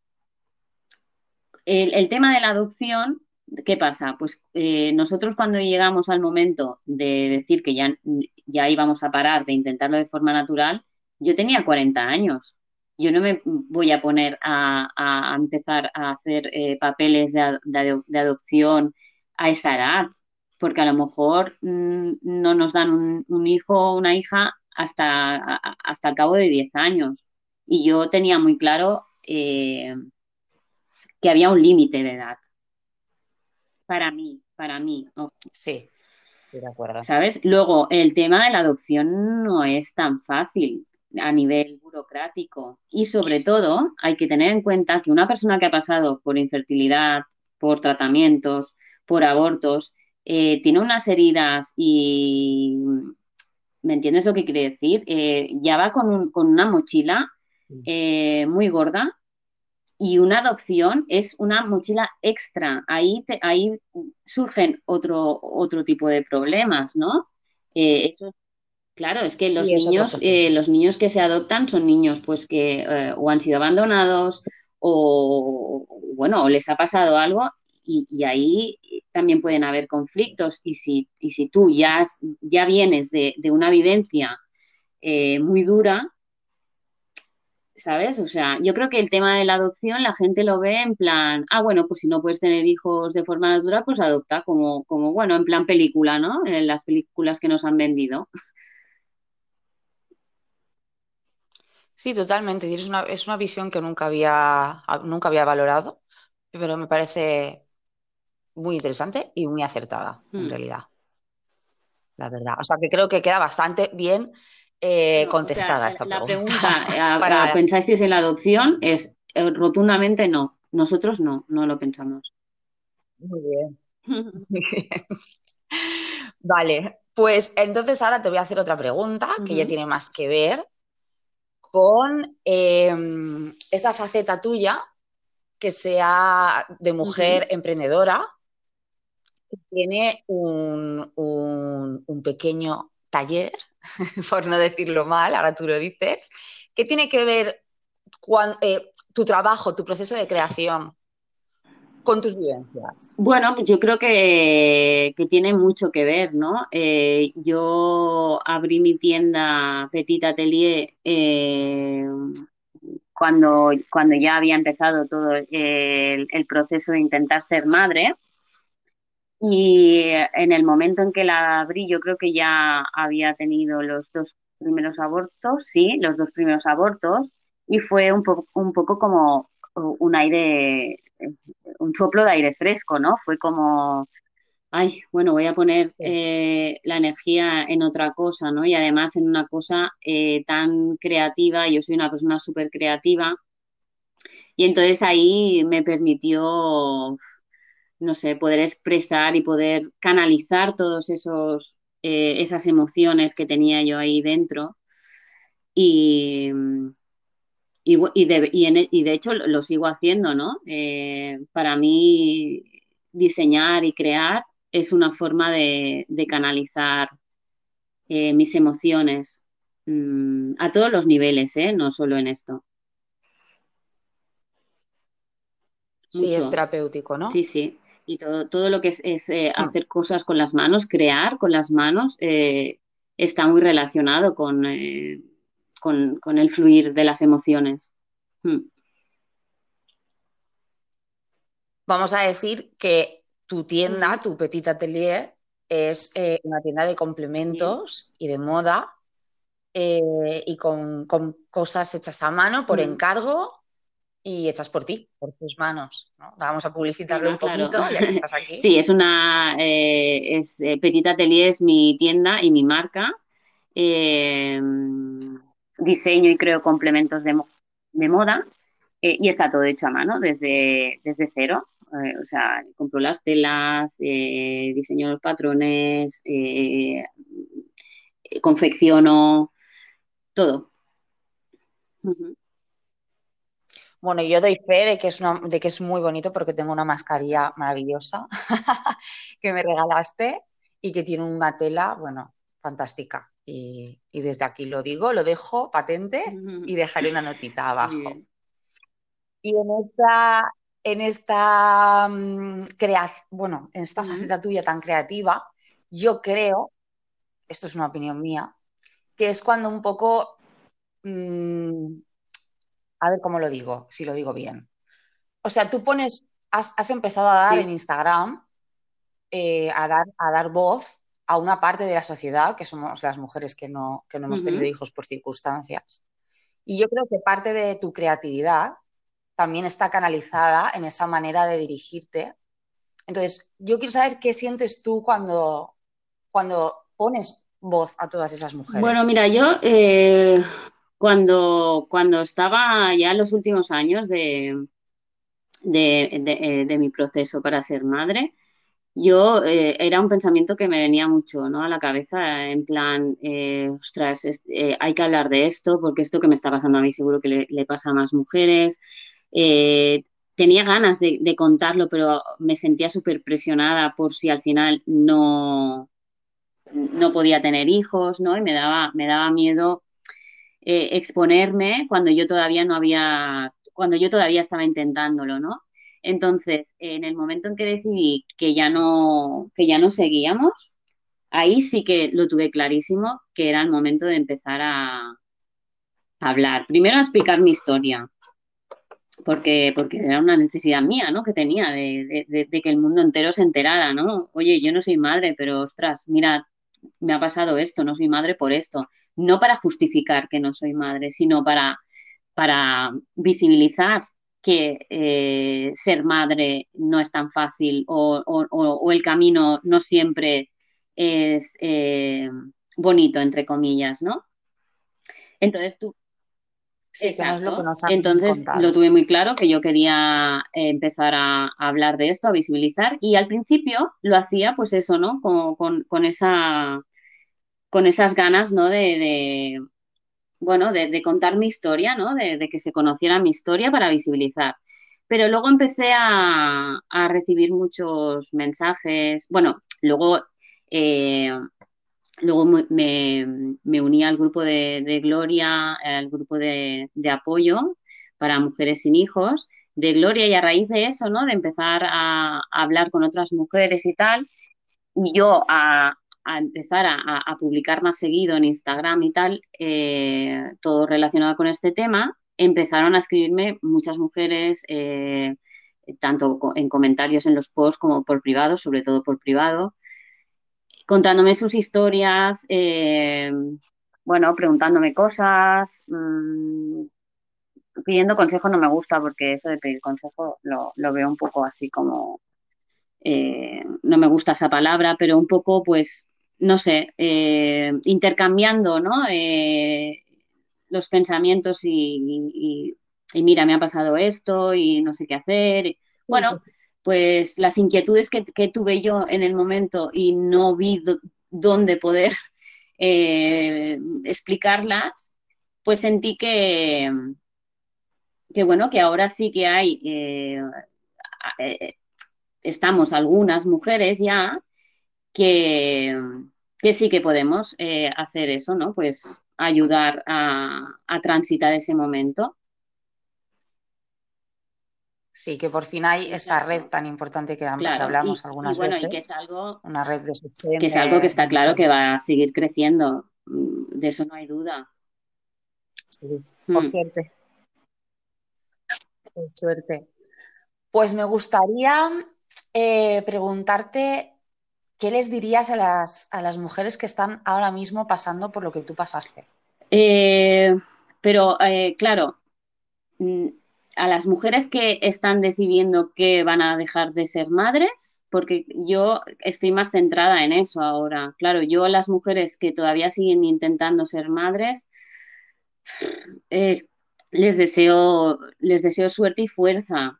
tema de la adopción, ¿qué pasa? Pues nosotros cuando llegamos al momento de decir que ya íbamos a parar de intentarlo de forma natural, yo tenía 40 años. Yo no me voy a poner a empezar a hacer papeles de adopción a esa edad, porque a lo mejor no nos dan un hijo o una hija hasta el cabo de 10 años. Y yo tenía muy claro que había un límite de edad. Para mí. Sí, estoy de acuerdo. ¿Sabes? Luego, el tema de la adopción no es tan fácil a nivel burocrático. Y sobre todo, hay que tener en cuenta que una persona que ha pasado por infertilidad, por tratamientos, por abortos, tiene unas heridas y... ¿Me entiendes lo que quiere decir? Ya va con una mochila muy gorda. Y una adopción es una mochila extra. Ahí surgen otro tipo de problemas, ¿no? Eso, claro, es que los niños que se adoptan son niños pues que o han sido abandonados o, bueno, o les ha pasado algo y ahí también pueden haber conflictos. Y si tú ya vienes de una vivencia muy dura, ¿sabes? O sea, yo creo que el tema de la adopción la gente lo ve en plan, bueno, pues si no puedes tener hijos de forma natural, pues adopta como bueno, en plan película, ¿no? En las películas que nos han vendido. Sí, totalmente. Es una visión que nunca había valorado, pero me parece muy interesante y muy acertada, en realidad. La verdad. O sea, que creo que queda bastante bien... contestada, o sea, esta pregunta. Para... ¿Pensáis en la adopción? Es rotundamente no. Nosotros no lo pensamos. Muy bien. Muy bien. Vale, pues entonces ahora te voy a hacer otra pregunta que ya tiene más que ver con esa faceta tuya que sea de mujer emprendedora que tiene un pequeño taller, por no decirlo mal, ahora tú lo dices, ¿qué tiene que ver tu trabajo, tu proceso de creación con tus vivencias? Bueno, pues yo creo que tiene mucho que ver, ¿no? Yo abrí mi tienda Petite Atelier cuando ya había empezado todo el proceso de intentar ser madre. Y en el momento en que la abrí, yo creo que ya había tenido los dos primeros abortos, y fue un poco como un soplo de aire fresco, ¿no? Fue como, ay, bueno, voy a poner la energía en otra cosa, ¿no? Y además en una cosa tan creativa. Yo soy una persona súper creativa y entonces ahí me permitió, no sé, poder expresar y poder canalizar todos esos esas emociones que tenía yo ahí dentro. Y de hecho lo sigo haciendo, ¿no? Para mí diseñar y crear es una forma de canalizar mis emociones a todos los niveles, no solo en esto. Sí, mucho. Es terapéutico, ¿no? Sí, sí. Y todo lo que es hacer cosas con las manos, crear con las manos, está muy relacionado con el fluir de las emociones. Vamos a decir que tu tienda, tu Petite Atelier, es una tienda de complementos y de moda y con cosas hechas a mano por encargo. Y hechas por ti, por tus manos, ¿no? Vamos a publicitarlo un poquito, claro, ya que estás aquí. Sí, es una... Petite Atelier es mi tienda y mi marca. Diseño y creo complementos de moda. Y está todo hecho a mano, desde cero. O sea, compro las telas, diseño los patrones, confecciono, todo. Bueno, yo doy fe de que es muy bonito porque tengo una mascarilla maravillosa que me regalaste y que tiene una tela, bueno, fantástica. Y desde aquí lo digo, lo dejo patente y dejaré una notita abajo. Bien. Y en esta faceta tuya tan creativa, yo creo, esto es una opinión mía, que es cuando un poco... a ver cómo lo digo, si lo digo bien. O sea, tú has empezado a dar en Instagram, a dar voz a una parte de la sociedad, que somos las mujeres que no hemos tenido hijos por circunstancias. Y yo creo que parte de tu creatividad también está canalizada en esa manera de dirigirte. Entonces, yo quiero saber qué sientes tú cuando pones voz a todas esas mujeres. Bueno, mira, yo... Cuando estaba ya en los últimos años de mi proceso para ser madre, yo era un pensamiento que me venía mucho, ¿no?, a la cabeza, en plan, ostras, hay que hablar de esto, porque esto que me está pasando a mí seguro que le pasa a más mujeres. Tenía ganas de contarlo, pero me sentía súper presionada por si al final no podía tener hijos, ¿no? Y me daba miedo exponerme cuando yo todavía estaba intentándolo, ¿no? Entonces, en el momento en que decidí que ya no seguíamos, ahí sí que lo tuve clarísimo que era el momento de empezar a hablar. Primero a explicar mi historia, porque era una necesidad mía, ¿no?, que tenía de que el mundo entero se enterara, ¿no? Oye, yo no soy madre, pero ostras, mira, me ha pasado esto, no soy madre por esto. No para justificar que no soy madre, sino para visibilizar que ser madre no es tan fácil o el camino no siempre es bonito, entre comillas, ¿no? Entonces tú... Sí, exacto. Entonces lo tuve muy claro que yo quería empezar a hablar de esto, a visibilizar, y al principio lo hacía pues eso, ¿no? Con esas ganas, ¿no?, de contar mi historia, ¿no?, de que se conociera mi historia para visibilizar. Pero luego empecé a recibir muchos mensajes. Bueno, luego me uní al grupo de Gloria, al grupo de apoyo para mujeres sin hijos, de Gloria, y a raíz de eso, ¿no?, de empezar a hablar con otras mujeres y tal, y yo a empezar a publicar más seguido en Instagram y tal, todo relacionado con este tema, empezaron a escribirme muchas mujeres, tanto en comentarios en los posts como por privado, sobre todo por privado, contándome sus historias, preguntándome cosas, pidiendo consejo. No me gusta porque eso de pedir consejo lo veo un poco así como no me gusta esa palabra, pero un poco, pues, no sé, intercambiando, ¿no? Los pensamientos y mira, me ha pasado esto y no sé qué hacer. Bueno, pues las inquietudes que tuve yo en el momento y no vi dónde poder explicarlas, pues sentí que bueno, que ahora sí que hay, estamos algunas mujeres ya que sí que podemos hacer eso, ¿no? Pues ayudar a transitar ese momento. Sí, que por fin hay esa red tan importante que hablamos algunas y bueno, veces. Y que es algo, una red de sustento, que es algo que está claro que va a seguir creciendo, de eso no hay duda. Sí, por suerte. Por suerte. Pues me gustaría preguntarte qué les dirías a las mujeres que están ahora mismo pasando por lo que tú pasaste. Claro, a las mujeres que están decidiendo que van a dejar de ser madres, porque yo estoy más centrada en eso ahora. Claro, yo a las mujeres que todavía siguen intentando ser madres, les deseo suerte y fuerza.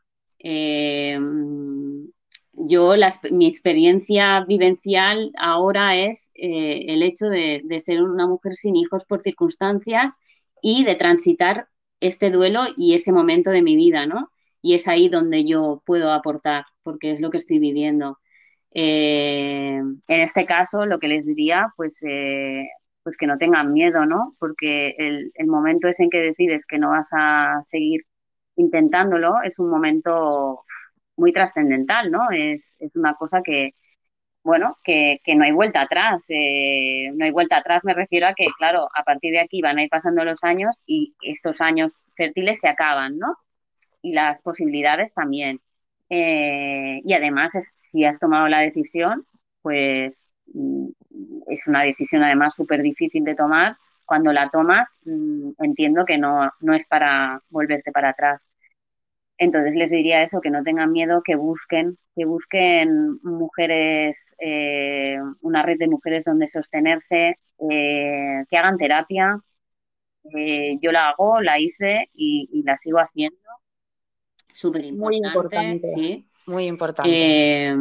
Yo, mi experiencia vivencial ahora es el hecho de ser una mujer sin hijos por circunstancias y de transitar este duelo y ese momento de mi vida, ¿no? Y es ahí donde yo puedo aportar, porque es lo que estoy viviendo. En este caso, lo que les diría, pues que no tengan miedo, ¿no? Porque el momento es en que decides que no vas a seguir intentándolo, es un momento muy trascendental, ¿no? Es una cosa que, bueno, que no hay vuelta atrás. No hay vuelta atrás, me refiero a que, claro, a partir de aquí van a ir pasando los años y estos años fértiles se acaban, ¿no? Y las posibilidades también. Y además, si has tomado la decisión, pues es una decisión además súper difícil de tomar. Cuando la tomas, entiendo que no es para volverte para atrás. Entonces les diría eso, que no tengan miedo, que busquen mujeres, una red de mujeres donde sostenerse, que hagan terapia. Yo la hago, la hice y la sigo haciendo. Súper importante. Muy importante, sí. Muy importante.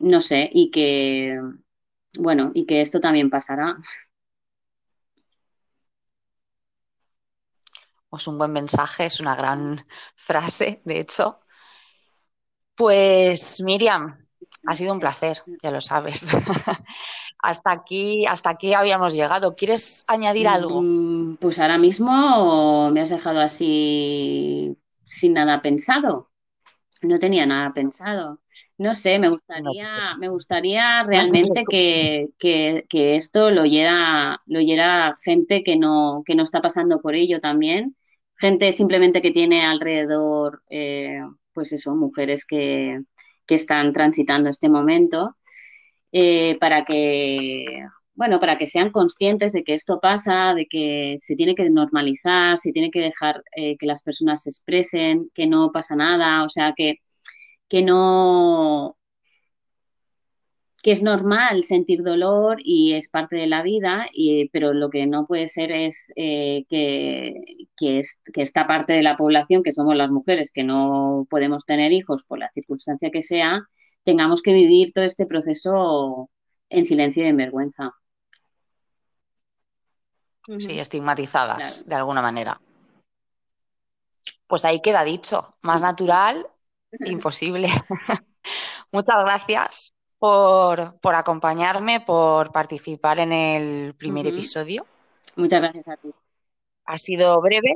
No sé, y que, bueno, y que esto también pasará. Es un buen mensaje, es una gran frase, de hecho. Pues Miriam, ha sido un placer, ya lo sabes. Hasta aquí habíamos llegado. ¿Quieres añadir algo? Pues ahora mismo me has dejado así sin nada pensado. No tenía nada pensado. No sé, me gustaría realmente que esto lo oyera gente que no está pasando por ello también. Gente simplemente que tiene alrededor, pues eso, mujeres que están transitando este momento, para que sean conscientes de que esto pasa, de que se tiene que normalizar, se tiene que dejar que las personas se expresen, que no pasa nada, o sea, que es normal sentir dolor y es parte de la vida, pero lo que no puede ser es que esta parte de la población, que somos las mujeres, que no podemos tener hijos por la circunstancia que sea, tengamos que vivir todo este proceso en silencio y en vergüenza. Sí, estigmatizadas, claro, de alguna manera. Pues ahí queda dicho, más natural, imposible. Muchas gracias por acompañarme, por participar en el primer episodio. Muchas gracias a ti. Ha sido breve.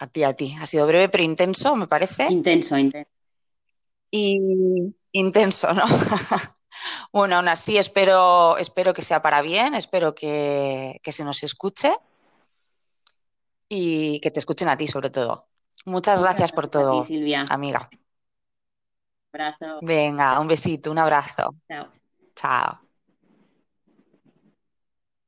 A ti. Ha sido breve, pero intenso, me parece. Intenso. Y intenso, ¿no? Bueno, aún así espero que sea para bien, espero que se nos escuche y que te escuchen a ti sobre todo. Muchas gracias por todo, a ti, Silvia. Amiga. Un abrazo. Venga, un besito, un abrazo. Chao.